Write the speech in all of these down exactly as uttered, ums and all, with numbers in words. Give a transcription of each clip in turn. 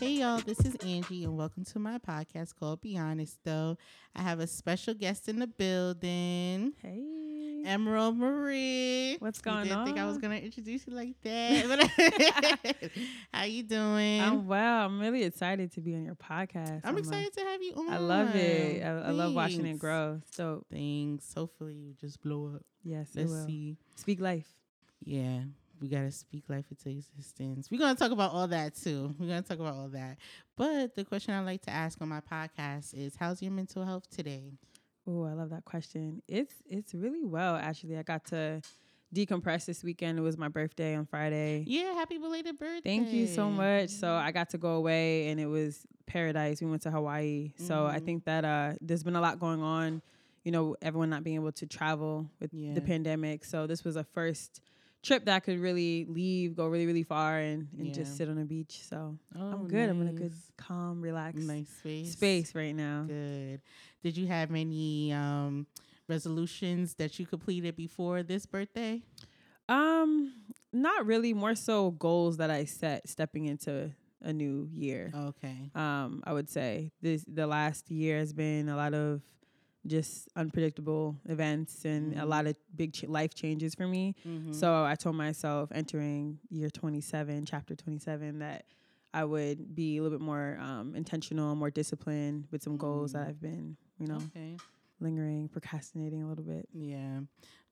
Hey y'all, this is Angie and welcome to my podcast called Be Honest Though. I have a special guest in the building. Hey. Emerald Marie. What's going on? You didn't think I was going to introduce you like that. How you doing? I'm well. I'm really excited to be on your podcast. I'm, I'm excited like, to have you on. I love it. I, I love watching it grow. So Thanks. Hopefully you just blow up. Yes, Let's it will. see. Speak life. Yeah. We got to speak life into existence. We're going to talk about all that, too. We're going to talk about all that. But the question I like to ask on my podcast is, how's your mental health today? Oh, I love that question. It's it's really well, actually. I got to decompress this weekend. It was my birthday on Friday. Yeah, happy belated birthday. Thank you so much. So I got to go away, and it was paradise. We went to Hawaii. Mm-hmm. So I think that uh, there's been a lot going on, you know, everyone not being able to travel with yeah. the pandemic. So this was a first trip that I could really leave, go really, really far and, and yeah. just sit on a beach. So oh, I'm good. Nice. I'm in a good, calm, relaxed nice space. space right now. Good. Did you have any um, resolutions that you completed before this birthday? Um, not really. More so goals that I set stepping into a new year. Okay. Um, I would say this the last year has been a lot of just unpredictable events and mm-hmm. a lot of big ch- life changes for me. Mm-hmm. So I told myself entering year twenty-seven, chapter twenty-seven, that I would be a little bit more um, intentional, more disciplined with some mm-hmm. goals that I've been, you know, okay. lingering, procrastinating a little bit. Yeah.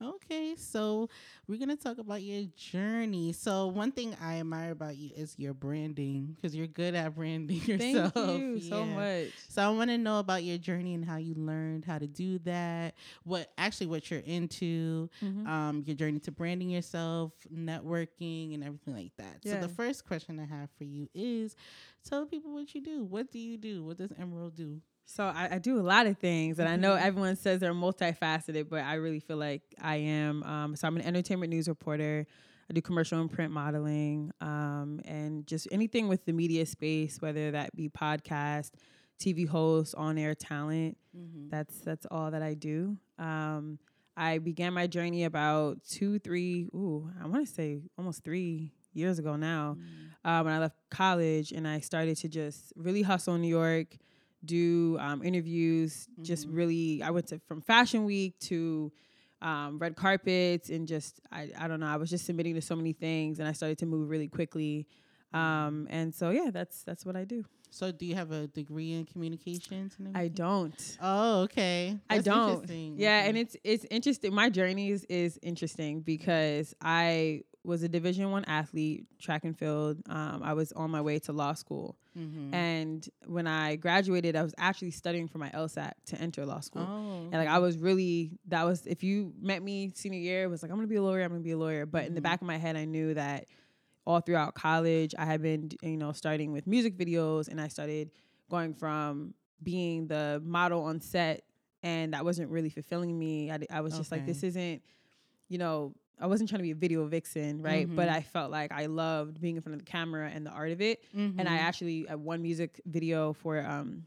Okay. So we're going to talk about your journey. So one thing I admire about you is your branding, because you're good at branding yourself. Thank you yeah. so much. So I want to know about your journey and how you learned how to do that. What actually what you're into, mm-hmm. um, your journey to branding yourself, networking and everything like that. Yeah. So the first question I have for you is, tell people what you do. What do you do? What does Emerald do? So I, I do a lot of things, and I know everyone says they're multifaceted, but I really feel like I am. Um, so I'm an entertainment news reporter. I do commercial and print modeling, um, and just anything with the media space, whether that be podcast, T V host, on-air talent. Mm-hmm. That's that's all that I do. Um, I began my journey about two, three, ooh, I want to say almost three years ago now, mm. um, when I left college, and I started to just really hustle in New York. do um, interviews, mm-hmm. just really, I went to from Fashion Week to um, red carpets and just, I, I don't know, I was just submitting to so many things and I started to move really quickly. Um, and so, yeah, that's that's what I do. So do you have a degree in communications? And I don't. Oh, okay. That's I don't. Yeah, okay. And it's it's interesting. My journey is, is interesting because I was a Division One athlete, track and field. Um, I was on my way to law school. Mm-hmm. And when I graduated, I was actually studying for my LSAT to enter law school. Oh. And like I was really, that was, if you met me senior year, it was like, I'm going to be a lawyer, I'm going to be a lawyer. But mm-hmm. in the back of my head, I knew that all throughout college, I had been, you know, starting with music videos. And I started going from being the model on set. And that wasn't really fulfilling me. I, I was just okay. like, this isn't, you know, I wasn't trying to be a video vixen, right? Mm-hmm. But I felt like I loved being in front of the camera and the art of it. Mm-hmm. And I actually, at one music video for um,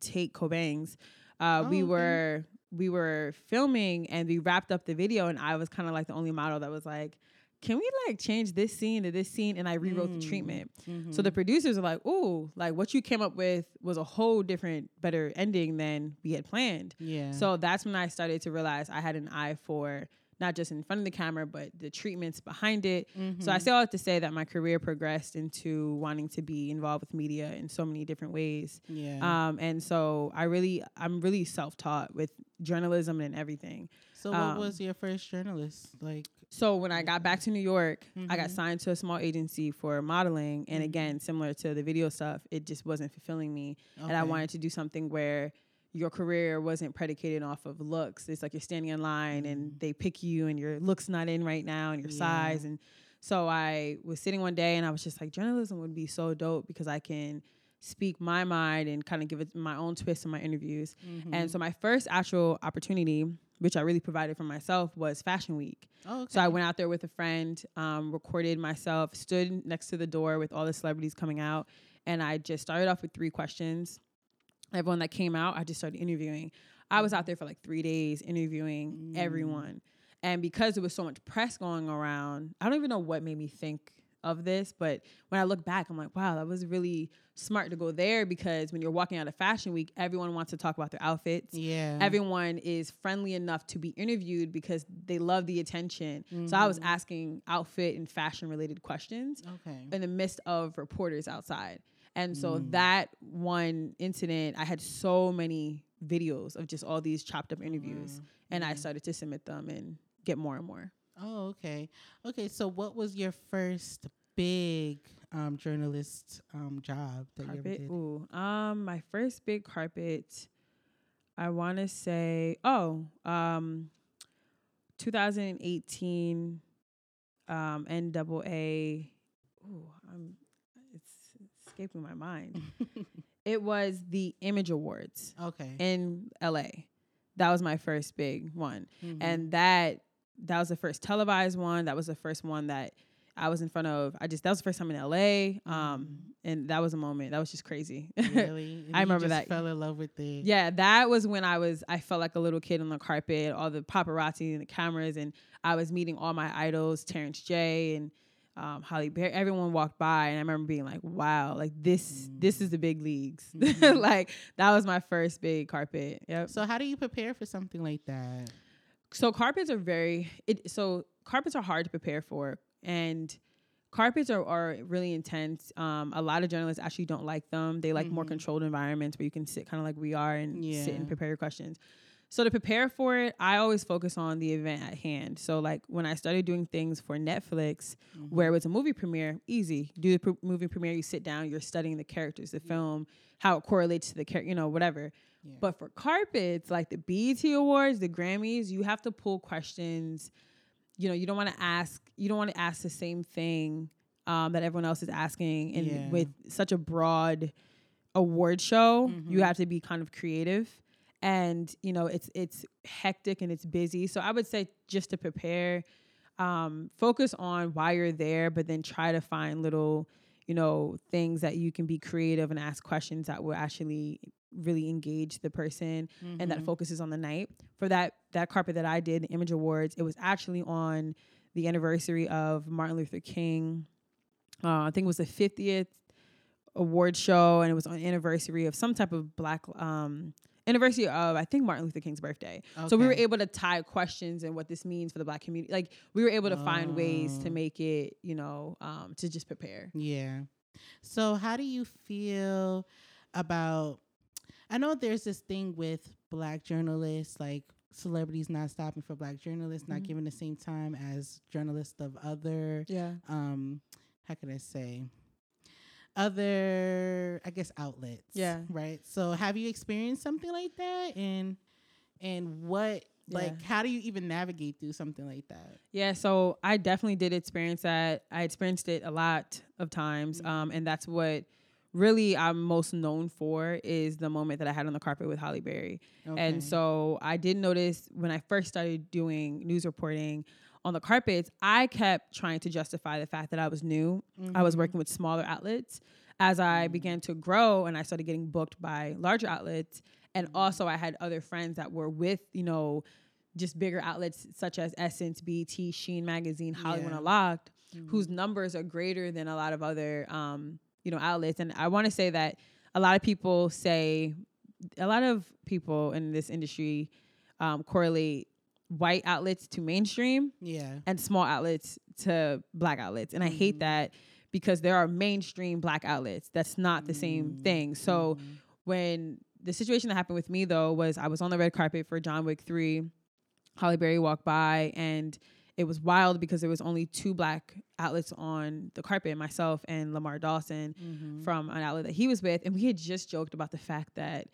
Tate Kobang's, uh, oh, we were okay. we were filming and we wrapped up the video, and I was kind of like the only model that was like, can we like change this scene to this scene? And I rewrote mm. the treatment. Mm-hmm. So the producers are like, ooh, like what you came up with was a whole different, better ending than we had planned. Yeah. So that's when I started to realize I had an eye for not just in front of the camera, but the treatments behind it. Mm-hmm. So I still have to say that my career progressed into wanting to be involved with media in so many different ways. Yeah. Um, and so I really, I'm really self-taught with journalism and everything. So um, what was your first journalist? Like? So when I got back to New York, mm-hmm. I got signed to a small agency for modeling. And mm-hmm. again, similar to the video stuff, it just wasn't fulfilling me. Okay. And I wanted to do something where your career wasn't predicated off of looks. It's like you're standing in line mm-hmm. and they pick you and your look's not in right now and your yeah. size. And so I was sitting one day and I was just like, journalism would be so dope because I can speak my mind and kind of give it my own twist in my interviews. Mm-hmm. And so my first actual opportunity, which I really provided for myself, was Fashion Week. Oh, okay. So I went out there with a friend, um, recorded myself, stood next to the door with all the celebrities coming out. And I just started off with three questions. Everyone that came out, I just started interviewing. I was out there for like three days interviewing mm. everyone. And because there was so much press going around, I don't even know what made me think of this. But when I look back, I'm like, wow, that was really smart to go there, because when you're walking out of Fashion Week, everyone wants to talk about their outfits. Yeah. Everyone is friendly enough to be interviewed because they love the attention. Mm-hmm. So I was asking outfit and fashion related questions okay. in the midst of reporters outside. And so mm. that one incident, I had so many videos of just all these chopped up interviews mm. and mm. I started to submit them and get more and more. Oh, okay. Okay. So what was your first big um, journalist um, job that carpet? You ever did? Ooh, um, my first big carpet, I want to say, oh, um, twenty eighteen um, N double A. Ooh, I'm, it's, it's escaping my mind. It was the Image Awards okay. in L A. That was my first big one. Mm-hmm. And that, That was the first televised one. That was the first one that I was in front of. I just, that was the first time in L A. Um, and that was a moment. That was just crazy. Really? I remember you just that. Fell in love with it. Yeah. That was when I was, I felt like a little kid on the carpet, all the paparazzi and the cameras. And I was meeting all my idols, Terrence J and um, Halle Berry. Everyone walked by. And I remember being like, wow, like this, mm. this is the big leagues. Mm-hmm. Like that was my first big carpet. Yep. So how do you prepare for something like that? So carpets are very, it, so carpets are hard to prepare for, and carpets are, are really intense. Um, a lot of journalists actually don't like them. They like mm-hmm. more controlled environments where you can sit kind of like we are and yeah. sit and prepare your questions. So to prepare for it, I always focus on the event at hand. So like when I started doing things for Netflix, mm-hmm. where it was a movie premiere, easy. Do the pr- movie premiere, you sit down, you're studying the characters, the yeah. film, how it correlates to the character, you know, whatever. Yeah. But for carpets, like the B E T Awards, the Grammys, you have to pull questions. You know, you don't want to ask. You don't want to ask the same thing um, that everyone else is asking. And yeah. with such a broad award show, mm-hmm. you have to be kind of creative. And you know, it's it's hectic and it's busy. So I would say just to prepare, um, focus on why you're there, but then try to find little, you know, things that you can be creative and ask questions that will actually really engage the person mm-hmm. and that focuses on the night. For that that carpet that I did, the Image Awards, it was actually on the anniversary of Martin Luther King. Uh, I think it was the fiftieth award show, and it was on anniversary of some type of black um, anniversary of I think Martin Luther King's birthday. Okay. So we were able to tie questions and what this means for the black community. Like we were able to oh. find ways to make it, you know, um, to just prepare. Yeah. So how do you feel about, I know there's this thing with black journalists, like celebrities not stopping for black journalists, mm-hmm. not giving the same time as journalists of other, yeah. um, how can I say, other, I guess, outlets. Yeah. Right. So have you experienced something like that? And, and what, yeah. like, how do you even navigate through something like that? Yeah. So I definitely did experience that. I experienced it a lot of times. Mm-hmm. Um, and that's what, really I'm most known for is the moment that I had on the carpet with Halle Berry. Okay. And so I did notice when I first started doing news reporting on the carpets, I kept trying to justify the fact that I was new. Mm-hmm. I was working with smaller outlets. As I mm-hmm. began to grow and I started getting booked by larger outlets, and mm-hmm. also I had other friends that were with, you know, just bigger outlets such as Essence, B E T, Sheen Magazine, Hollywood yeah. Unlocked, mm-hmm. whose numbers are greater than a lot of other um you know, outlets. And I want to say that a lot of people say, a lot of people in this industry um, correlate white outlets to mainstream yeah. and small outlets to black outlets. And mm-hmm. I hate that because there are mainstream black outlets. That's not the mm-hmm. same thing. So mm-hmm. when the situation that happened with me, though, was I was on the red carpet for John Wick three, Halle Berry walked by, and it was wild because there was only two black outlets on the carpet, myself and Lamar Dawson mm-hmm. from an outlet that he was with. And we had just joked about the fact that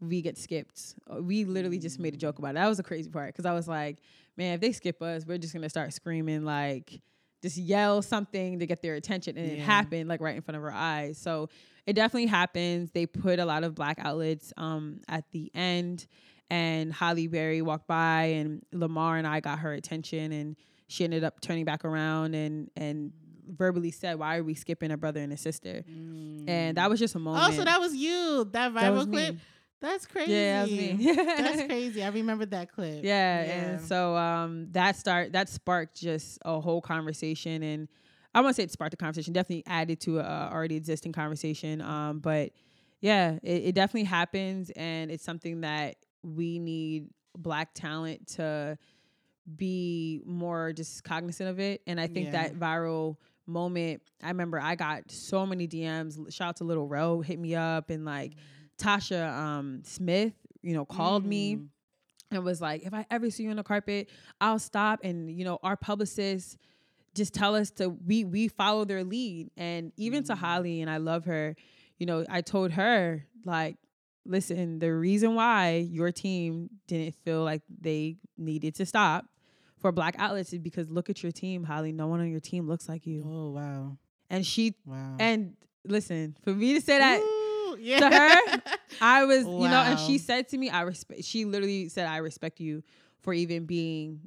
we get skipped. We literally mm-hmm. just made a joke about it. That was the crazy part because I was like, man, if they skip us, we're just going to start screaming, like just yell something to get their attention. And yeah. it happened like right in front of our eyes. So it definitely happens. They put a lot of black outlets um, at the end. And Halle Berry walked by, and Lamar and I got her attention, and she ended up turning back around and, and verbally said, "Why are we skipping a brother and a sister?" Mm. And that was just a moment. Oh, so that was you, that viral that clip? Me. That's crazy. Yeah, that was me. That's crazy. I remember that clip. Yeah, yeah. And so um, that start that sparked just a whole conversation, and I won't say it sparked the conversation, definitely added to a already existing conversation. Um, but yeah, it, it definitely happens, and it's something that we need Black talent to be more just cognizant of it. And I think yeah. that viral moment, I remember I got so many D Ms. Shout out to Little Rowe, hit me up, and like mm-hmm. Tasha um, Smith, you know, called mm-hmm. me and was like, if I ever see you on the carpet, I'll stop. And, you know, our publicists just tell us to, we, we follow their lead. And even mm-hmm. to Holly, and I love her, you know, I told her like, listen, the reason why your team didn't feel like they needed to stop for Black outlets is because look at your team, Holly. No one on your team looks like you. Oh, wow. And she, wow. and listen, for me to say that Ooh, yeah. to her, I was, wow. you know, and she said to me, I respect, she literally said, I respect you for even being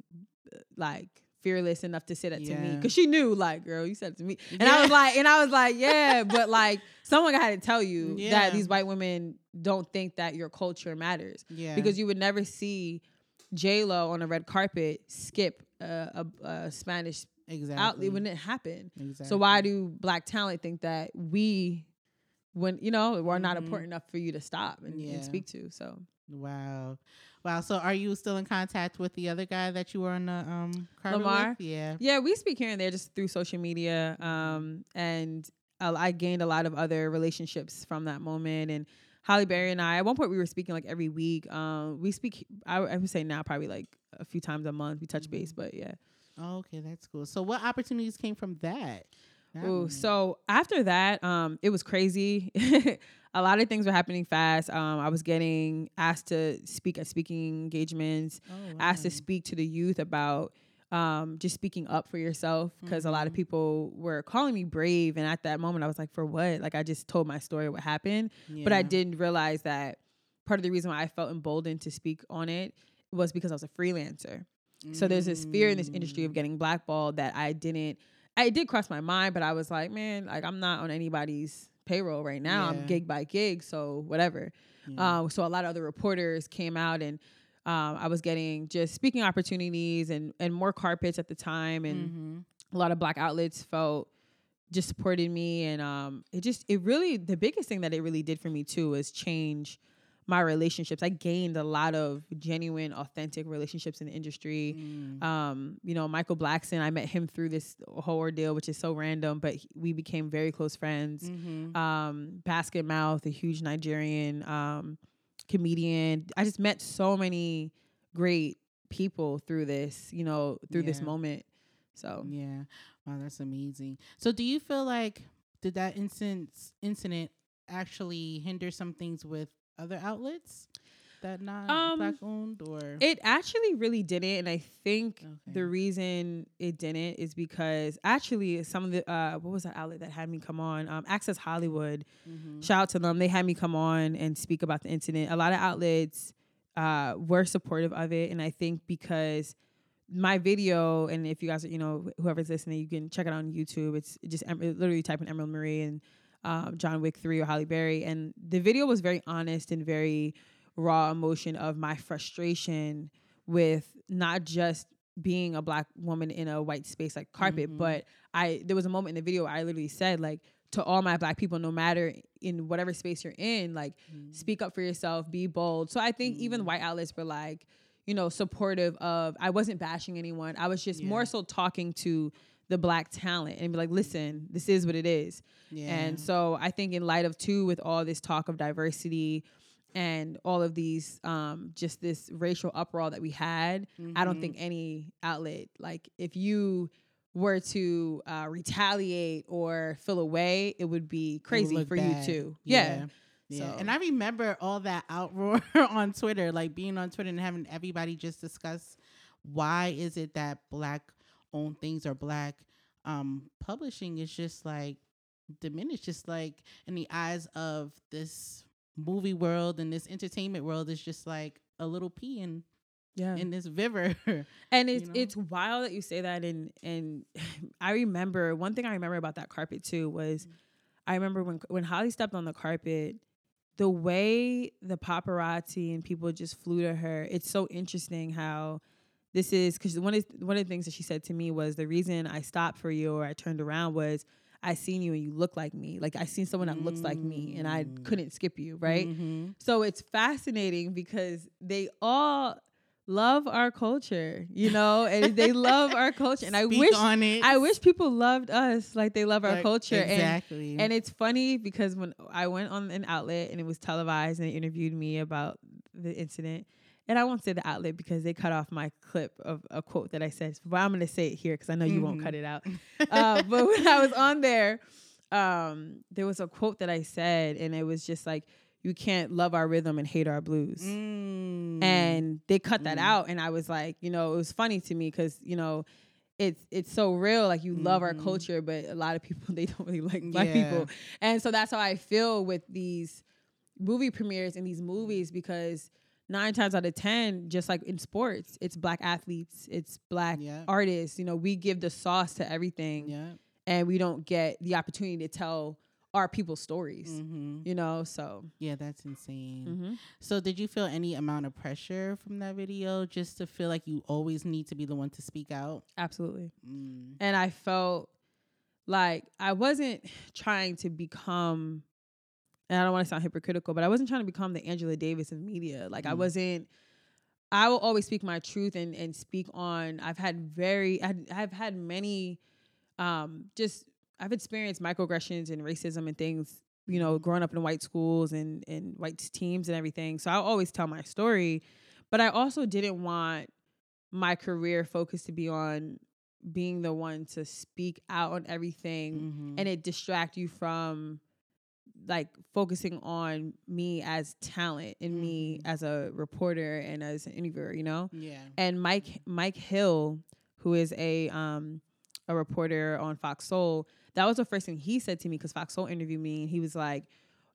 like fearless enough to say that yeah. to me. Cause she knew like, girl, you said it to me. And yeah. I was like, and I was like, yeah, but like someone had to tell you yeah. that these white women don't think that your culture matters. Yeah. Because you would never see J-Lo on a red carpet skip uh, a, a Spanish exactly. outlet when it happened. Exactly. So why do Black talent think that we, when you know, we're mm-hmm. not important enough for you to stop and, yeah. and speak to? So wow, wow. So are you still in contact with the other guy that you were on the um carpet Lamar? With? Yeah, yeah. We speak here and there just through social media, um, and I gained a lot of other relationships from that moment. And Halle Berry and I, at one point we were speaking like every week. Um, we speak, I, I would say now probably like a few times a month. We touch base, but yeah. Oh, okay, that's cool. So what opportunities came from that? Oh, so after that, um, it was crazy. A lot of things were happening fast. Um, I was getting asked to speak at speaking engagements, oh, wow. asked to speak to the youth about um, just speaking up for yourself, because mm-hmm. a lot of people were calling me brave. And at that moment I was like, for what? Like, I just told my story, what happened, yeah. but I didn't realize that part of the reason why I felt emboldened to speak on it was because I was a freelancer. Mm. So there's this fear in this industry of getting blackballed that I didn't, I, it did cross my mind, but I was like, man, like I'm not on anybody's payroll right now. Yeah. I'm gig by gig. So whatever. Yeah. Uh, so a lot of other reporters came out, and Um, I was getting just speaking opportunities and, and more carpets at the time. And mm-hmm. a lot of Black outlets felt just supported me. And um, it just it really the biggest thing that it really did for me, too, is change my relationships. I gained a lot of genuine, authentic relationships in the industry. Mm. Um, you know, Michael Blackson, I met him through this whole ordeal, which is so random, but he, we became very close friends. Mm-hmm. Um, Basket Mouth, a huge Nigerian um comedian. I just met so many great people through this, you know, through yeah. this moment. So yeah, wow, that's amazing. So do you feel like did that instance incident actually hinder some things with other outlets that not um, Black owned, or it actually really didn't? And I think okay. the reason it didn't is because actually some of the uh, what was that outlet that had me come on? Um, Access Hollywood. Mm-hmm. Shout out to them. They had me come on and speak about the incident. A lot of outlets uh, were supportive of it, and I think because my video, and if you guys, you know, whoever's listening, you can check it out on YouTube. It's just literally type in Emerald Marie and um, John Wick three or Halle Berry, and the video was very honest and very raw emotion of my frustration with not just being a Black woman in a white space like carpet, mm-hmm. but I there was a moment in the video where I literally said, like, to all my Black people, no matter in whatever space you're in, like, mm-hmm. speak up for yourself, be bold. So I think mm-hmm. even white outlets were like, you know, supportive of, I wasn't bashing anyone. I was just yeah. more so talking to the Black talent and be like, listen, this is what it is. Yeah. And so I think in light of too, with all this talk of diversity and all of these, um, just this racial uproar that we had, mm-hmm. I don't think any outlet, like if you were to uh, retaliate or fill away, it would be crazy would for bad. You too. Yeah. yeah. Yeah. So. And I remember all that outroar on Twitter, like being on Twitter and having everybody just discuss why is it that Black owned things or Black um, publishing is just like diminished, just like in the eyes of this movie world and this entertainment world is just like a little pea in yeah in this river. And it's you know? It's wild that you say that, and and I remember one thing I remember about that carpet too was I remember when when Holly stepped on the carpet, the way the paparazzi and people just flew to her. It's so interesting how this is, because one of one of the things that she said to me was, the reason I stopped for you or I turned around was, I seen you and you look like me. Like, I seen someone that looks like me and I couldn't skip you, right? Mm-hmm. So it's fascinating because they all love our culture, you know, and they love our culture. And I Speak wish on it. I wish people loved us like they love our like, culture. Exactly. And, and it's funny because when I went on an outlet and it was televised and they interviewed me about the incident, and I won't say the outlet because they cut off my clip of a quote that I said, but I'm going to say it here because I know you mm-hmm. won't cut it out. Uh, but when I was on there, um, there was a quote that I said, and it was just like, you can't love our rhythm and hate our blues. Mm. And they cut that mm. out. And I was like, you know, it was funny to me because, you know, it's it's so real. Like, you mm-hmm. love our culture, but a lot of people, they don't really like black yeah. people. And so that's how I feel with these movie premieres and these movies, because nine times out of ten, just like in sports, it's black athletes, it's black yeah. artists. You know, we give the sauce to everything, yeah. and we don't get the opportunity to tell our people's stories, mm-hmm. you know, so. Yeah, that's insane. Mm-hmm. So did you feel any amount of pressure from that video just to feel like you always need to be the one to speak out? Absolutely. Mm. And I felt like I wasn't trying to become, and I don't want to sound hypocritical, but I wasn't trying to become the Angela Davis of media. Like, mm. I wasn't, I will always speak my truth and, and speak on, I've had very, I've, I've had many, um, just, I've experienced microaggressions and racism and things, you know, growing up in white schools and, and white teams and everything. So I'll always tell my story, but I also didn't want my career focus to be on being the one to speak out on everything mm-hmm. and it distract you from, like, focusing on me as talent and mm-hmm. me as a reporter and as an interviewer, you know? Yeah. And Mike Mike Hill, who is a um a reporter on Fox Soul, that was the first thing he said to me, because Fox Soul interviewed me, and he was like,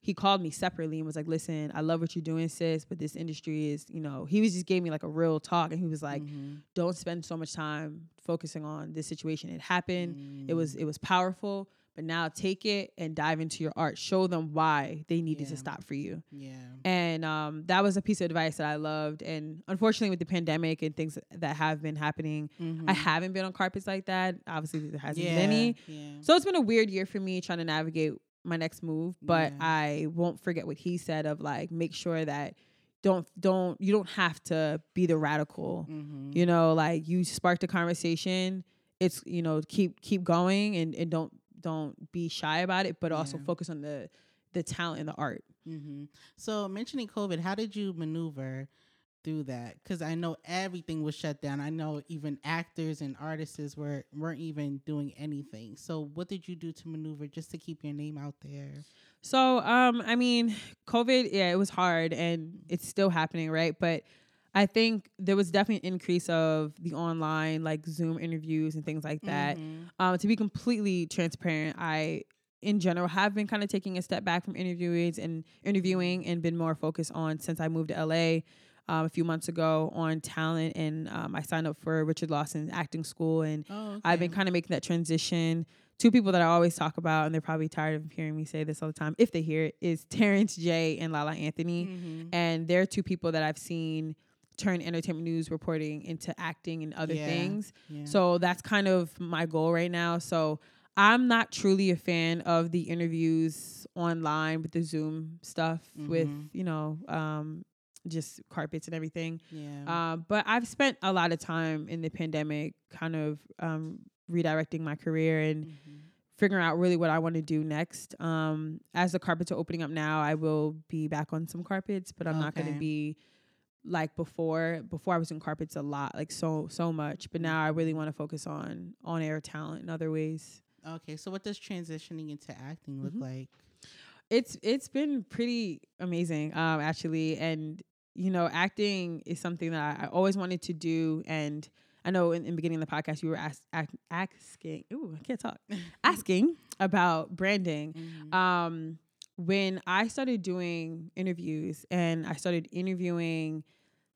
he called me separately and was like, listen, I love what you're doing, sis, but this industry is, you know, he was just gave me like a real talk, and he was like, mm-hmm. don't spend so much time focusing on this situation. It happened. Mm-hmm. It was, it was powerful. But now take it and dive into your art. Show them why they needed yeah. to stop for you. Yeah. And um, that was a piece of advice that I loved. And unfortunately, with the pandemic and things that have been happening, mm-hmm. I haven't been on carpets like that. Obviously, there hasn't yeah. been any. Yeah. So it's been a weird year for me trying to navigate my next move. But yeah. I won't forget what he said of, like, make sure that don't don't you don't have to be the radical. Mm-hmm. You know, like, you sparked a conversation. It's, you know, keep keep going and, and don't. Don't be shy about it, but also yeah. focus on the, the talent and the art. Mm-hmm. So mentioning COVID, how did you maneuver through that? Because I know everything was shut down. I know even actors and artists were, weren't even doing anything. So what did you do to maneuver just to keep your name out there? So, um, I mean, COVID, yeah, it was hard, and it's still happening, right? But I think there was definitely an increase of the online, like, Zoom interviews and things like that. Mm-hmm. Um, to be completely transparent, I, in general, have been kind of taking a step back from interviewees and interviewing and been more focused on, since I moved to L A um, a few months ago, on talent. And um, I signed up for Richard Lawson's acting school. And oh, okay. I've been kind of making that transition. Two people that I always talk about, and they're probably tired of hearing me say this all the time, if they hear it, is Terrence J and Lala Anthony. Mm-hmm. And they're two people that I've seen turn entertainment news reporting into acting and other yeah, things. Yeah. So that's kind of my goal right now. So I'm not truly a fan of the interviews online with the Zoom stuff mm-hmm. with, you know, um, just carpets and everything. Yeah. Uh, but I've spent a lot of time in the pandemic kind of um, redirecting my career and mm-hmm. figuring out really what I want to do next. Um, as the carpets are opening up now, I will be back on some carpets, but I'm okay. not going to be like before before I was in carpets a lot, like so so much, but now I really want to focus on on air talent in other ways. Okay, so what does transitioning into acting look mm-hmm. like? It's it's been pretty amazing, um actually. And you know, acting is something that I, I always wanted to do. And I know in, in the beginning of the podcast you were ask, ask, asking ooh I can't talk asking about branding. Mm-hmm. um When I started doing interviews and I started interviewing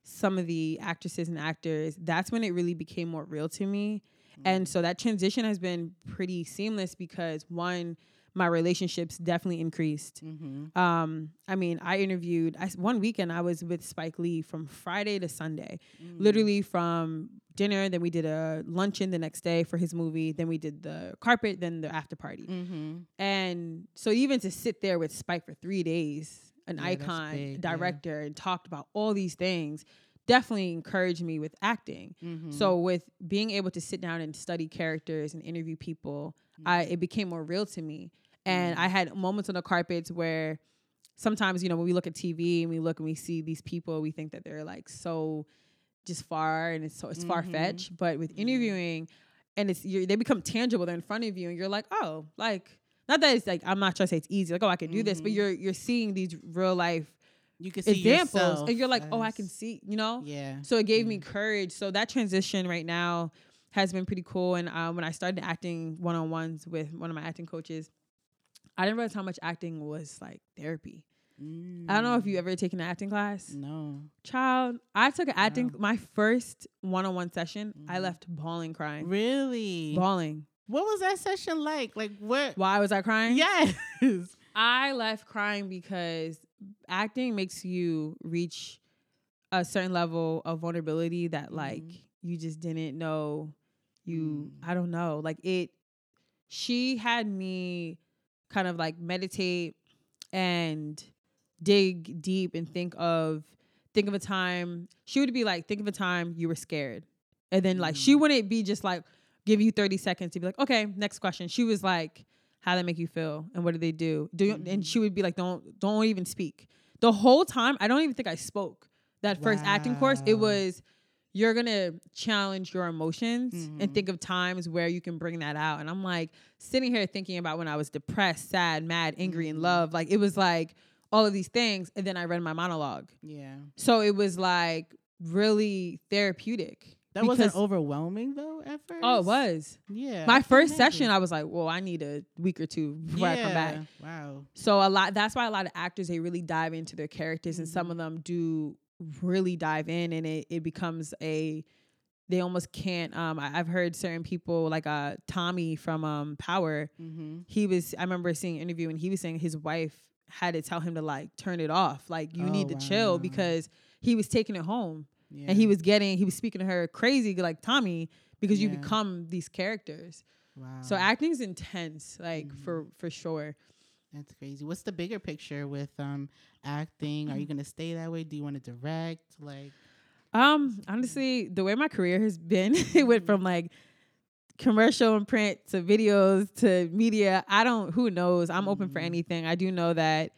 some of the actresses and actors, that's when it really became more real to me. Mm-hmm. And so that transition has been pretty seamless because, one, my relationships definitely increased. Mm-hmm. Um, I mean, I interviewed I, one weekend I was with Spike Lee from Friday to Sunday, mm-hmm. literally from dinner, then we did a luncheon the next day for his movie, then we did the carpet, then the after party. Mm-hmm. And so even to sit there with Spike for three days, an yeah, icon, big, director, yeah. and talked about all these things, definitely encouraged me with acting. Mm-hmm. So with being able to sit down and study characters and interview people, mm-hmm. I it became more real to me. And mm-hmm. I had moments on the carpets where sometimes, you know, when we look at T V and we look and we see these people, we think that they're like so just far and it's so it's mm-hmm. far-fetched. But with interviewing, and it's you're, they become tangible. They're in front of you, and you're like, oh, like not that it's like I'm not trying to say it's easy. Like, oh, I can do mm-hmm. this, but you're you're seeing these real life. You can see examples, yourself. And you're like, oh, I can see, you know? Yeah. So it gave mm. me courage. So that transition right now has been pretty cool. And um, when I started acting one-on-ones with one of my acting coaches, I didn't realize how much acting was like therapy. Mm. I don't know if you ever taken an acting class. No. Child, I took an acting, no. my first one-on-one session, mm. I left bawling, crying. Really? Bawling. What was that session like? Like what? Why was I crying? Yes. I left crying because acting makes you reach a certain level of vulnerability that like mm. you just didn't know you mm. I don't know like it she had me kind of like meditate and dig deep and think of think of a time she would be like think of a time you were scared, and then like mm. she wouldn't be just like give you thirty seconds to be like, okay, next question. She was like, how that make you feel, and what did they do? Do you, mm-hmm. and she would be like, don't don't even speak. The whole time, I don't even think I spoke. That wow. first acting course, it was, you're gonna challenge your emotions mm-hmm. and think of times where you can bring that out. And I'm like sitting here thinking about when I was depressed, sad, mad, angry, mm-hmm. in love. Like it was like all of these things, and then I read my monologue. Yeah. So it was like really therapeutic. That because, wasn't overwhelming, though, at first? Oh, it was. Yeah. My first imagine. session, I was like, well, I need a week or two before yeah. I come back. Wow. So a lot. That's why a lot of actors, they really dive into their characters, mm-hmm. and some of them do really dive in, and it, it becomes a, they almost can't, um, I, I've heard certain people, like uh, Tommy from um, Power, mm-hmm. he was, I remember seeing an interview, and he was saying his wife had to tell him to, like, turn it off. Like, you oh, need to wow. chill, because he was taking it home. Yeah. And he was getting, he was speaking to her crazy like Tommy, because yeah. you become these characters. Wow. So acting's intense, like mm-hmm. for, for sure. That's crazy. What's the bigger picture with um acting? Are you going to stay that way? Do you want to direct? Like, um, honestly, the way my career has been, it went from like commercial and print to videos to media. I don't, who knows? I'm mm-hmm. open for anything. I do know that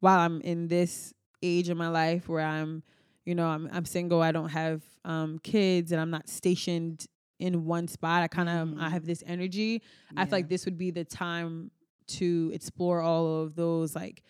while I'm in this age of my life where I'm, you know, I'm I'm single. I don't have um, kids, and I'm not stationed in one spot. I kind of mm-hmm. I have this energy. Yeah. I feel like this would be the time to explore all of those like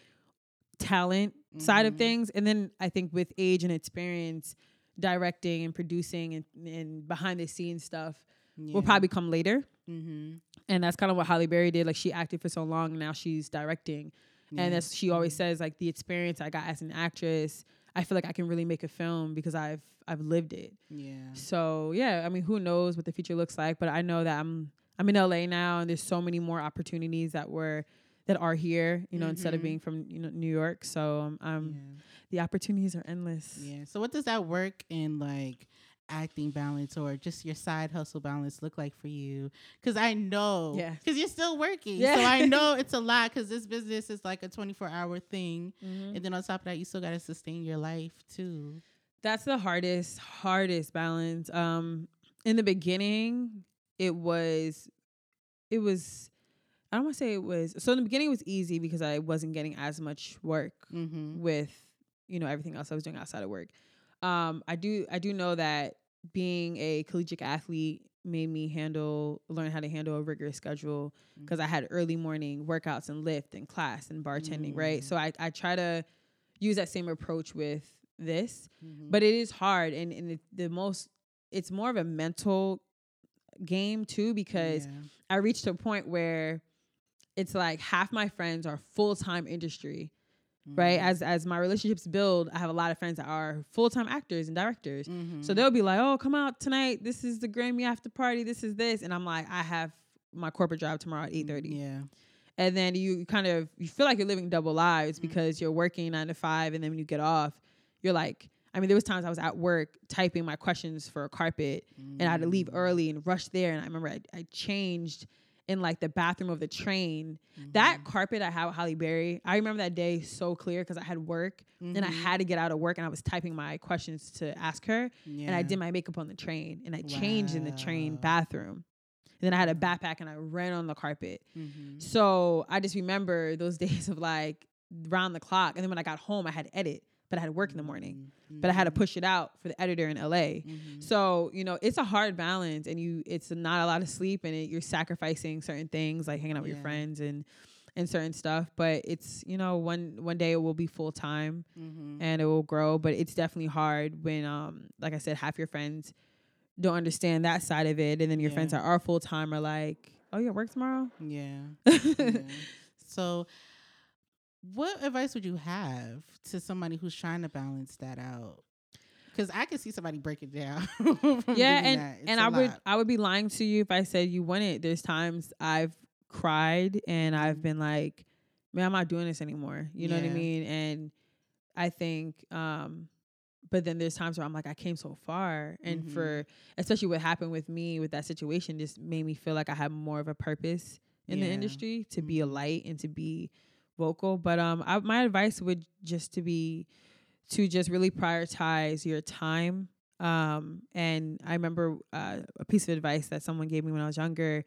talent mm-hmm. side of things. And then I think with age and experience, directing and producing and, and behind the scenes stuff yeah. will probably come later. Mm-hmm. And that's kind of what Halle Berry did. Like she acted for so long, and now she's directing. Yeah. And that's she always says like the experience I got as an actress. I feel like I can really make a film because I've I've lived it. Yeah. So yeah, I mean, who knows what the future looks like? But I know that I'm I'm in L A now, and there's so many more opportunities that were that are here. You know, mm-hmm. instead of being from you know New York. So um, I'm yeah. the opportunities are endless. Yeah. So what does that work in like acting balance or just your side hustle balance look like for you? Because I know, yeah. because you're still working, yeah. so I know it's a lot. Because this business is like a twenty-four hour thing, mm-hmm. and then on top of that, you still got to sustain your life too. That's the hardest, hardest balance. Um, in the beginning, it was, it was, I don't want to say it was. So in the beginning, it was easy because I wasn't getting as much work mm-hmm. with, you know, everything else I was doing outside of work. Um, I do, I do know that being a collegiate athlete made me handle, learn how to handle a rigorous schedule because mm-hmm. I had early morning workouts and lift and class and bartending, mm-hmm. right? So I, I try to use that same approach with this, mm-hmm. but it is hard. And, and it, the most, it's more of a mental game too, because yeah. I reached a point where it's like half my friends are full-time industry. Mm-hmm. Right. As as my relationships build, I have a lot of friends that are full time actors and directors. Mm-hmm. So they'll be like, oh, come out tonight. This is the Grammy after party. This is this. And I'm like, I have my corporate job tomorrow at eight thirty. Yeah. And then you kind of you feel like you're living double lives mm-hmm. because you're working nine to five. And then when you get off, you're like, I mean, there was times I was at work typing my questions for a carpet, mm. and I had to leave early and rush there. And I remember I, I changed in like the bathroom of the train. Mm-hmm. That carpet I had with Halle Berry, I remember that day so clear because I had work, mm-hmm. and I had to get out of work, and I was typing my questions to ask her, yeah. and I did my makeup on the train, and I wow. changed in the train bathroom. And then I had a backpack and I ran on the carpet. Mm-hmm. So I just remember those days of like round the clock. And then when I got home, I had to edit, but I had to work in the morning, mm-hmm. but I had to push it out for the editor in L A. Mm-hmm. So, you know, it's a hard balance, and you, it's not a lot of sleep, and it, you're sacrificing certain things like hanging out with yeah. your friends and, and certain stuff. But it's, you know, one, one day it will be full time, mm-hmm. and it will grow, but it's definitely hard when, um, like I said, half your friends don't understand that side of it, and then your yeah. friends that are full time are like, "Oh, you at work tomorrow?" Yeah. yeah. So, what advice would you have to somebody who's trying to balance that out? Because I can see somebody break it down. yeah, and and I lot. would I would be lying to you if I said you wouldn't. There's times I've cried and I've been like, "Man, I'm not doing this anymore." You know yeah. what I mean? And I think. um But then there's times where I'm like, I came so far. And mm-hmm. for, especially what happened with me with that situation, just made me feel like I had more of a purpose in yeah. the industry to mm-hmm. be a light and to be vocal. But um, I, my advice would just to be to just really prioritize your time. Um, and I remember uh, a piece of advice that someone gave me when I was younger,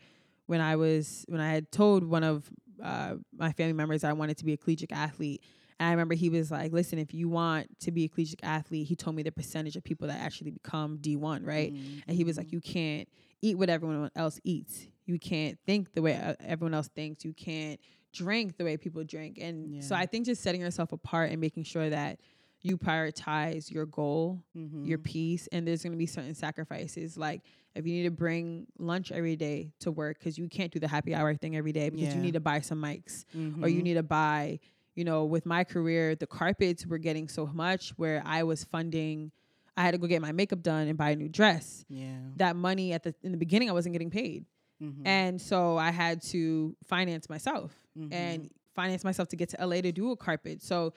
when I was, when I had told one of uh, my family members I wanted to be a collegiate athlete. And I remember he was like, listen, if you want to be a collegiate athlete, he told me the percentage of people that actually become D one, right? Mm-hmm. And he was like, you can't eat what everyone else eats. You can't think the way everyone else thinks. You can't drink the way people drink. And yeah. so I think just setting yourself apart and making sure that you prioritize your goal, mm-hmm. your peace, and there's going to be certain sacrifices. Like if you need to bring lunch every day to work because you can't do the happy hour thing every day because yeah. you need to buy some mics, mm-hmm. or you need to buy... You know, with my career, the carpets were getting so much where I was funding. I had to go get my makeup done and buy a new dress. Yeah. That money at the in the beginning, I wasn't getting paid. Mm-hmm. And so I had to finance myself mm-hmm. and finance myself to get to L A to do a carpet. So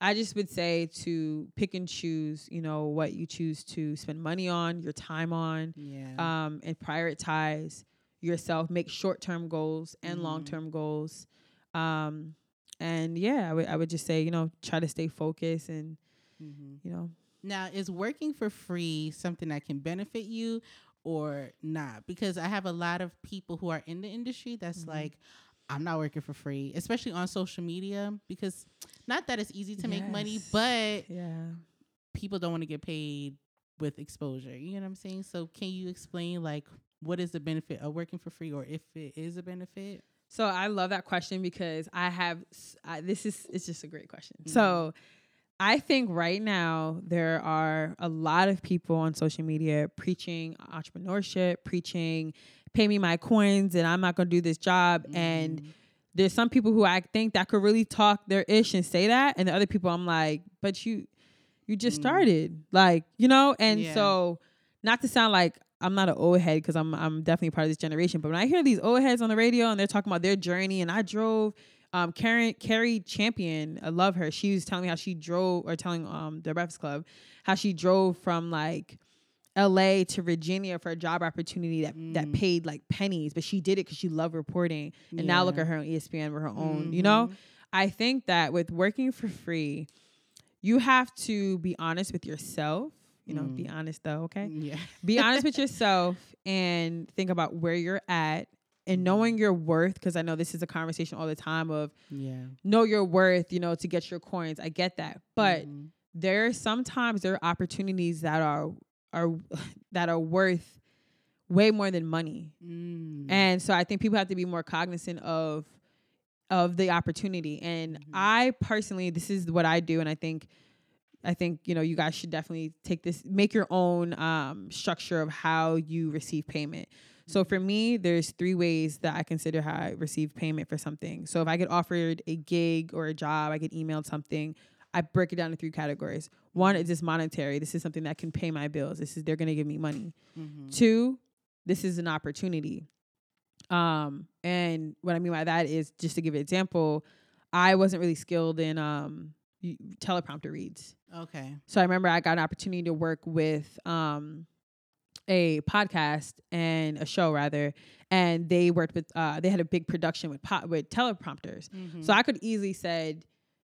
I just would say to pick and choose, you know, what you choose to spend money on, your time on, yeah. um, and prioritize yourself. Make short-term goals and mm-hmm. long-term goals. Um And yeah, I, w- I would just say, you know, try to stay focused and, mm-hmm. you know. Now, is working for free something that can benefit you or not? Because I have a lot of people who are in the industry that's mm-hmm. like, I'm not working for free, especially on social media, because not that it's easy to yes. make money, but yeah. people don't want to get paid with exposure. You know what I'm saying? So can you explain, like, what is the benefit of working for free, or if it is a benefit? So I love that question because I have, uh, this is, it's just a great question. Mm-hmm. So I think right now there are a lot of people on social media preaching entrepreneurship, preaching, pay me my coins and I'm not going to do this job. Mm-hmm. And there's some people who I think that could really talk their ish and say that. And the other people I'm like, but you, you just mm-hmm. started, like, you know? And yeah. so not to sound like I'm not an old head because I'm I'm definitely part of this generation. But when I hear these old heads on the radio and they're talking about their journey, and I drove um, Karen, Carrie Champion, I love her. She was telling me how she drove, or telling um, The Breakfast Club, how she drove from like L A to Virginia for a job opportunity that, mm. that paid like pennies. But she did it because she loved reporting. And yeah. now look at her on E S P N with her own, mm-hmm. you know. I think that with working for free, you have to be honest with yourself. You know, mm. be honest though, okay? Yeah. Be honest with yourself and think about where you're at and knowing your worth, because I know this is a conversation all the time of yeah. know your worth, you know, to get your coins. I get that. But mm-hmm. there are sometimes there are opportunities that are are that are worth way more than money. Mm. And so I think people have to be more cognizant of of the opportunity. And mm-hmm. I personally, this is what I do, and I think I think, you know, you guys should definitely take this, make your own um, structure of how you receive payment. So for me, there's three ways that I consider how I receive payment for something. So if I get offered a gig or a job, I get emailed something, I break it down into three categories. One is just monetary. This is something that can pay my bills. This is, they're going to give me money. Mm-hmm. Two, this is an opportunity. Um, and what I mean by that is, just to give an example, I wasn't really skilled in, um, teleprompter reads. Okay. So I remember I got an opportunity to work with um, a podcast and a show rather, and they worked with uh, they had a big production with po- with teleprompters. Mm-hmm. So I could easily said,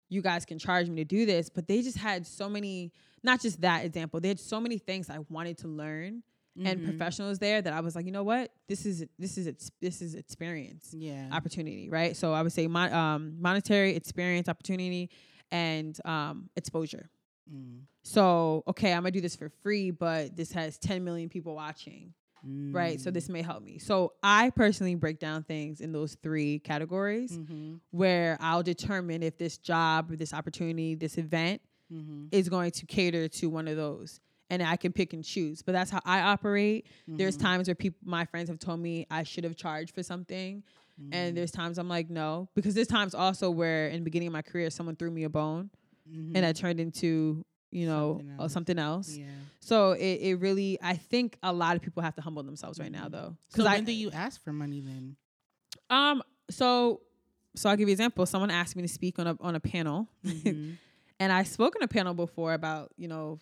you guys can charge me to do this, but they just had so many, not just that example, they had so many things I wanted to learn. Mm-hmm. And professionals there that I was like, you know what, this is this is this is experience, yeah, opportunity, right? So I would say mon- um, monetary experience, opportunity, and um, exposure. Mm. So okay, I'm gonna do this for free, but this has ten million people watching, mm. right? So this may help me. So I personally break down things in those three categories, mm-hmm. where I'll determine if this job, or this opportunity, this event mm-hmm. is going to cater to one of those. And I can pick and choose. But that's how I operate. Mm-hmm. There's times where people, my friends have told me I should have charged for something. Mm-hmm. And there's times I'm like, no. Because there's times also where in the beginning of my career, someone threw me a bone. Mm-hmm. And I turned into, you know, something else. Something else. Yeah. So it, it really, I think a lot of people have to humble themselves mm-hmm. right now, though. So I, when do you ask for money then? Um. So so I'll give you an example. Someone asked me to speak on a, on a panel. Mm-hmm. And I spoke on a panel before about, you know,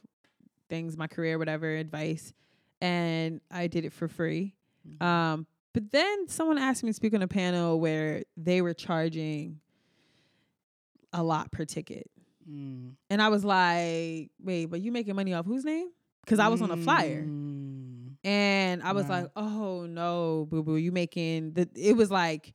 things, my career, whatever, advice, and I did it for free. Mm-hmm. Um, but then someone asked me to speak on a panel where they were charging a lot per ticket. Mm. And I was like, wait, but you making money off whose name? Because I was mm. on a flyer. And I was wow. like, oh no, boo-boo, you making, the, it was like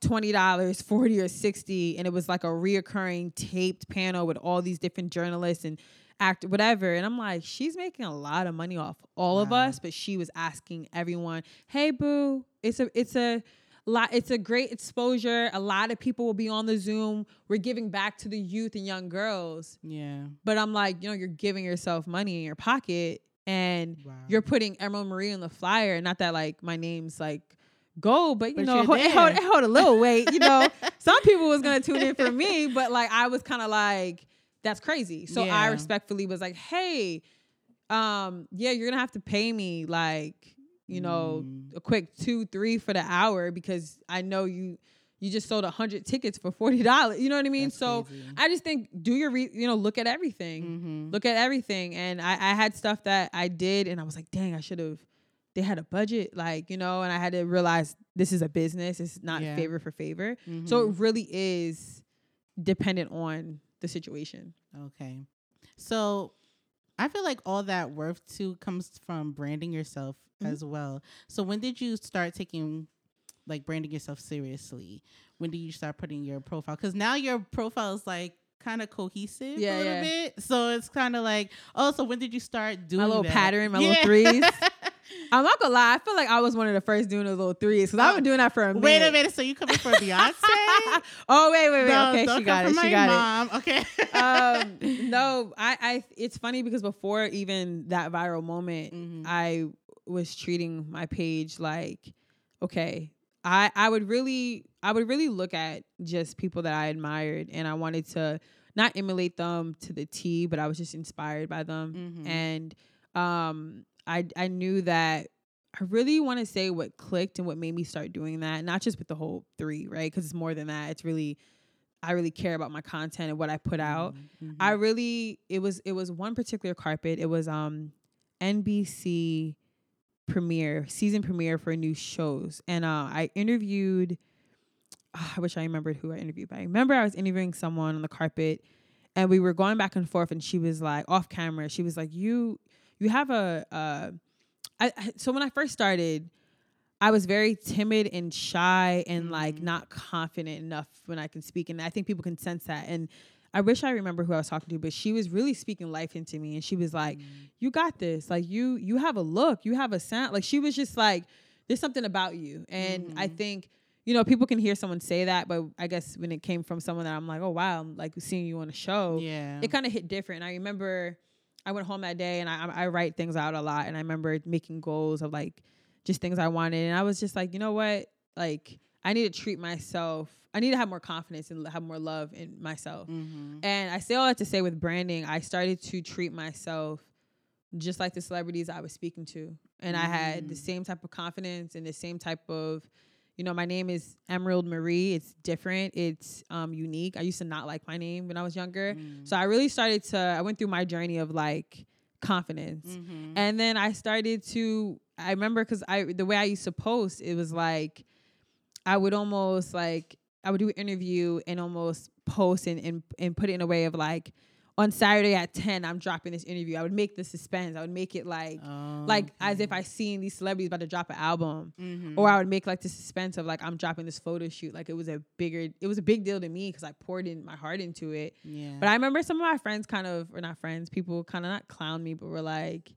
twenty dollars, forty or sixty, and it was like a reoccurring taped panel with all these different journalists and act whatever, and I'm like, she's making a lot of money off all wow. of us, but she was asking everyone, hey boo, it's a it's a lot it's a great exposure, a lot of people will be on the Zoom, we're giving back to the youth and young girls, yeah, but I'm like, you know, you're giving yourself money in your pocket, and wow. you're putting Emerald Marie on the flyer, not that like my name's like gold, but you but know hold, it, hold, it hold a little weight, you know. Some people was gonna tune in for me, but like I was kind of like, that's crazy. So yeah. I respectfully was like, hey, um, yeah, you're going to have to pay me like, you know, mm. a quick two, three for the hour, because I know you, you just sold a hundred tickets for forty dollars. You know what I mean? That's so crazy. I just think do your, re- you know, look at everything, mm-hmm. look at everything. And I, I had stuff that I did and I was like, dang, I should have, they had a budget, like, you know, and I had to realize this is a business. It's not yeah. favor for favor. Mm-hmm. So it really is dependent on the situation. Okay. So I feel like all that worth too comes from branding yourself mm-hmm. as well. So when did you start taking like branding yourself seriously? When did you start putting your profile? Because now your profile is like kind of cohesive yeah, a little yeah. bit. So it's kind of like, oh, so when did you start doing my little that? pattern, my yeah. little threes? I'm not gonna lie, I feel like I was one of the first doing those little threes, because oh, I've been doing that for a minute. Wait a minute, so you coming for Beyonce? oh wait, wait, wait. No, okay, she got it. She got mom. it. Okay. um, no, I, I. It's funny because before even that viral moment, mm-hmm. I was treating my page like, okay, I, I would really, I would really look at just people that I admired, and I wanted to not emulate them to the T, but I was just inspired by them, mm-hmm. and um. I, I knew that I really want to say what clicked and what made me start doing that, not just with the whole three, right? Because it's more than that. It's really, I really care about my content and what I put out. Mm-hmm. I really, it was it was one particular carpet. It was um N B C premiere, season premiere for new shows. And uh, I interviewed, oh, I wish I remembered who I interviewed, but I remember I was interviewing someone on the carpet and we were going back and forth, and she was like, off camera, she was like, you... You have a, uh, I, so when I first started, I was very timid and shy and mm-hmm. like not confident enough when I can speak. And I think people can sense that. And I wish I remember who I was talking to, but she was really speaking life into me. And she was like, mm-hmm. you got this. Like you, you have a look, you have a sound. Like she was just like, there's something about you. And mm-hmm. I think, you know, people can hear someone say that, but I guess when it came from someone that I'm like, oh wow, I'm like seeing you on a show. Yeah. It kind of hit different. And I remember I went home that day and I, I write things out a lot. And I remember making goals of like just things I wanted. And I was just like, you know what? Like I need to treat myself. I need to have more confidence and have more love in myself. Mm-hmm. And I say all that to say with branding, I started to treat myself just like the celebrities I was speaking to. And mm-hmm. I had the same type of confidence and the same type of, You know, my name is Emerald Marie. It's different. It's um, unique. I used to not like my name when I was younger. Mm. So I really started to, I went through my journey of like confidence. Mm-hmm. And then I started to, I remember because I the way I used to post, it was like, I would almost like, I would do an interview and almost post and, and, and put it in a way of like, on Saturday at ten, I'm dropping this interview. I would make the suspense. I would make it like, oh, like okay. as if I seen these celebrities about to drop an album, mm-hmm. or I would make like the suspense of like, I'm dropping this photo shoot. Like it was a bigger, it was a big deal to me because I poured in my heart into it. Yeah. But I remember some of my friends kind of, or not friends, people kind of not clown me, but were like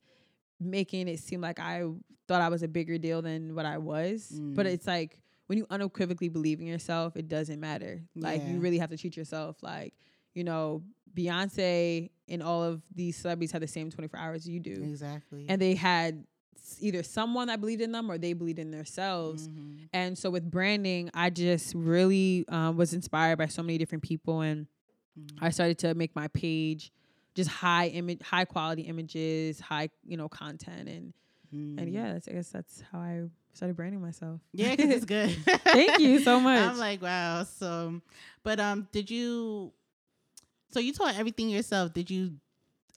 making it seem like I thought I was a bigger deal than what I was. Mm. But it's like when you unequivocally believe in yourself, it doesn't matter. Like yeah. you really have to treat yourself like, you know, Beyonce and all of these celebrities had the same twenty-four hours you do. Exactly. And they had either someone that believed in them or they believed in themselves. Mm-hmm. And so with branding, I just really um, was inspired by so many different people. And mm-hmm. I started to make my page just high image, high quality images, high, you know, content. And, mm-hmm. and yeah, that's, I guess that's how I started branding myself. Yeah, because it's good. Thank you so much. I'm like, wow. So, but um, did you... So you taught everything yourself. Did you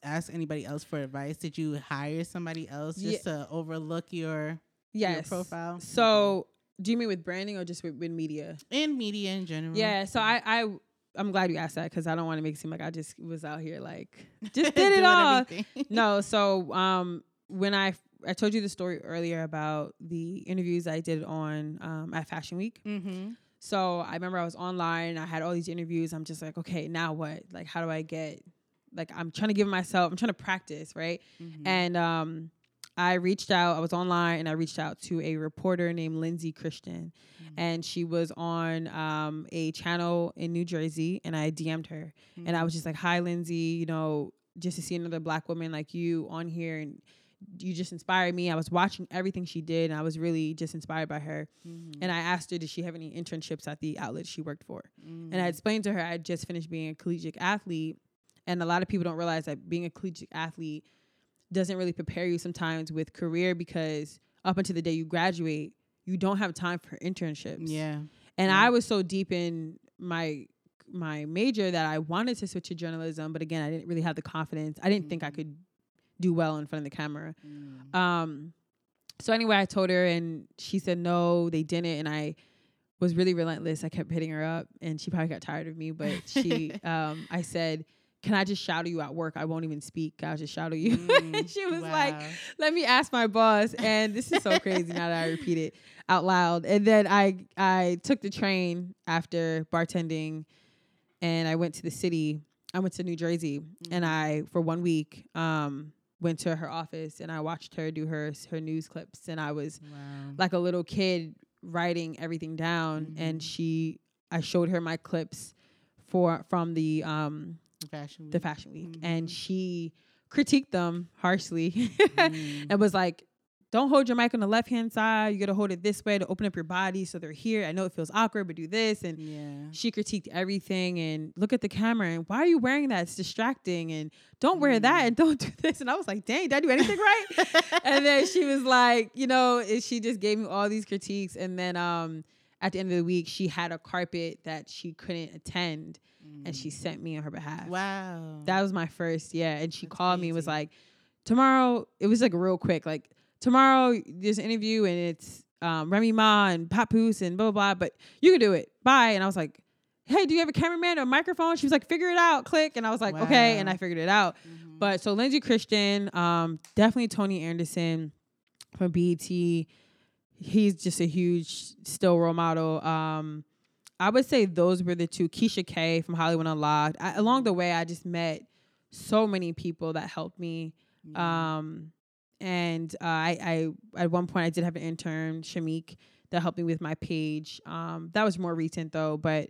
ask anybody else for advice? Did you hire somebody else just yeah. to overlook your, yes. your profile? So do you mean with branding or just with, with media? In media in general. Yeah. So I, I, I'm glad you asked that because I don't want to make it seem like I just was out here like, just did it all. No. So um, when I, I told you the story earlier about the interviews I did on um, at Fashion Week. Mm-hmm. So I remember I was online. I had all these interviews. I'm just like, okay, now what? Like, how do I get, like, I'm trying to give myself, I'm trying to practice, right? Mm-hmm. And um, I reached out. I was online and I reached out to a reporter named Lindsay Christian. Mm-hmm. And she was on um, a channel in New Jersey and I D M'd her. Mm-hmm. And I was just like, hi, Lindsay, you know, just to see another black woman like you on here and you just inspired me. I was watching everything she did and I was really just inspired by her. Mm-hmm. And I asked her, did she have any internships at the outlet she worked for? Mm-hmm. And I explained to her, I had just finished being a collegiate athlete. And a lot of people don't realize that being a collegiate athlete doesn't really prepare you sometimes with career because up until the day you graduate, you don't have time for internships. Yeah. And yeah. I was so deep in my, my major that I wanted to switch to journalism. But again, I didn't really have the confidence. I didn't mm-hmm. think I could do well in front of the camera. Mm. Um, so anyway, I told her and she said, no, they didn't. And I was really relentless. I kept hitting her up and she probably got tired of me, but she, um, I said, can I just shadow you at work? I won't even speak. I'll just shadow you. Mm, and she was wow. like, let me ask my boss. And this is so crazy now that I repeat it out loud. And then I, I took the train after bartending and I went to the city. I went to New Jersey mm. and I, for one week, um, went to her office and I watched her do her her news clips and I was wow. like a little kid writing everything down mm-hmm. and she I showed her my clips for from the um fashion week. the fashion week mm-hmm. and she critiqued them harshly mm. and was like, don't hold your mic on the left hand side, you gotta hold it this way to open up your body so they're here. I know it feels awkward, but do this. And yeah. she critiqued everything and look at the camera and why are you wearing that? It's distracting and don't mm. wear that and don't do this. And I was like, dang, did I do anything right? And then she was like, you know, and she just gave me all these critiques. And then um, at the end of the week, she had a carpet that she couldn't attend mm. and she sent me on her behalf. Wow. That was my first, yeah. And she That's called crazy. me and was like, tomorrow, it was like real quick, like, tomorrow there's an interview and it's um, Remy Ma and Papoose and blah, blah, blah, but you can do it. Bye. And I was like, hey, do you have a cameraman or a microphone? She was like, figure it out. Click. And I was like, wow. okay. And I figured it out. Mm-hmm. But so Lindsay Christian, um, definitely Tony Anderson from B E T. He's just a huge still role model. Um, I would say those were the two. Keisha K from Hollywood Unlocked. I, along the way, I just met so many people that helped me. Mm-hmm. Um, And uh, I, I, at one point I did have an intern, Shamik, that helped me with my page. Um, that was more recent though, but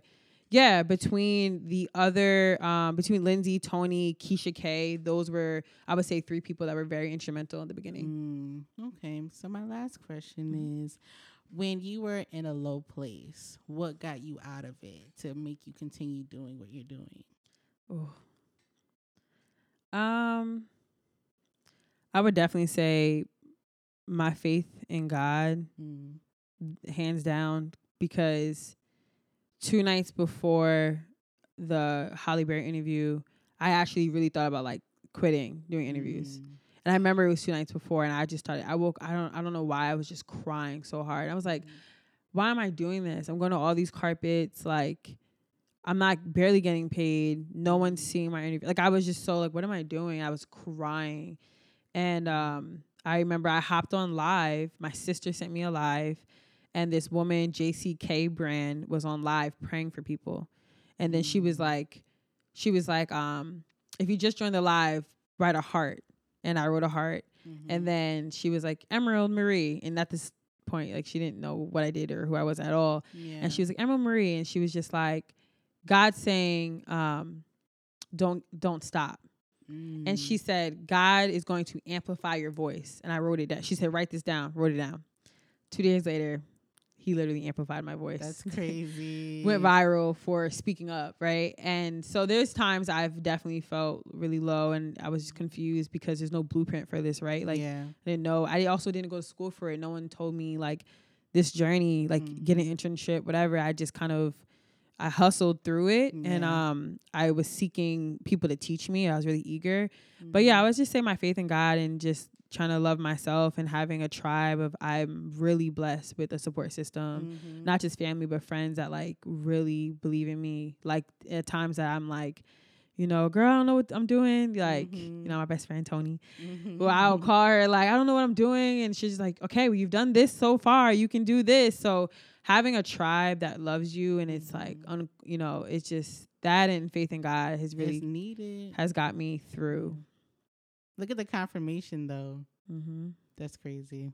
yeah, between the other, um, between Lindsay, Tony, Keisha K, those were, I would say three people that were very instrumental in the beginning. Mm, okay. So my last question is, when you were in a low place, what got you out of it to make you continue doing what you're doing? Ooh. Um, I would definitely say my faith in God, mm. hands down, because two nights before the Halle Berry interview, I actually really thought about like quitting doing interviews. Mm. And I remember it was two nights before, and I just started. I woke. I don't. I don't know why. I was just crying so hard. I was like, "Why am I doing this? I'm going to all these carpets. Like, I'm not barely getting paid. No one's seeing my interview. Like, I was just so like, what am I doing? I was crying, and um, I remember I hopped on live. My sister sent me a live, and this woman, J C K Brand, was on live praying for people, and then she was like, she was like, um, if you just joined the live, write a heart. And I wrote a heart. Mm-hmm. And then she was like, Emerald Marie. And at this point, like, she didn't know what I did or who I was at all. Yeah. And she was like, Emerald Marie. And she was just like, God saying, um, don't don't stop. Mm. And she said, God is going to amplify your voice. And I wrote it down. She said, write this down. Wrote it down. Two days later, he literally amplified my voice. That's crazy. Went viral for speaking up, right? And so there's times I've definitely felt really low, and I was just confused because there's no blueprint for this, right? Like, yeah. I didn't know. I also didn't go to school for it. No one told me, like, this journey, like, mm. get an internship, whatever. I just kind of, I hustled through it, yeah. and um, I was seeking people to teach me. I was really eager. Mm-hmm. But, yeah, I was just saying my faith in God and just trying to love myself and having a tribe of, I'm really blessed with a support system, mm-hmm. not just family, but friends that, like, really believe in me. Like, at times that I'm like, you know, girl, I don't know what I'm doing. Like, mm-hmm. you know, my best friend, Tony. Mm-hmm. Well, I'll call her, like, I don't know what I'm doing. And she's just like, okay, well, you've done this so far. You can do this. So having a tribe that loves you, and it's like, un- you know, it's just that, and faith in God has really it's needed. Has got me through. Look at the confirmation, though. Mm-hmm. That's crazy.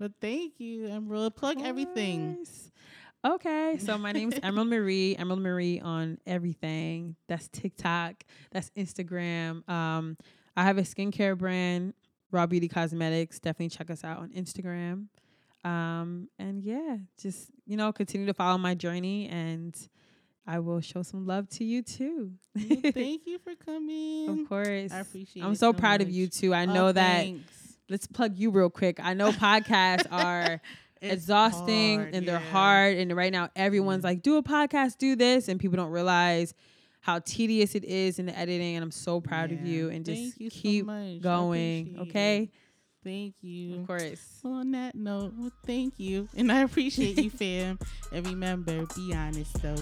But thank you, Emerald. Plug everything. Okay, so my name's Emerald Marie. Emerald Marie on everything. That's TikTok. That's Instagram. Um, I have a skincare brand, Raw Beauty Cosmetics. Definitely check us out on Instagram. Um, and yeah, just, you know, continue to follow my journey, and I will show some love to you too. Well, thank you for coming. Of course. I appreciate it. I'm so, so proud much. Of you too. I know oh, that. Thanks. Let's plug you real quick. I know podcasts are It's exhausting hard, and yeah. they're hard, and right now everyone's mm-hmm. like, do a podcast, do this, and people don't realize how tedious it is in the editing, and I'm so proud yeah. of you, and Thank just you keep so going, okay? It. Thank you. Of course. Well, on that note, well, thank you, and I appreciate you, fam. And remember, be honest, though.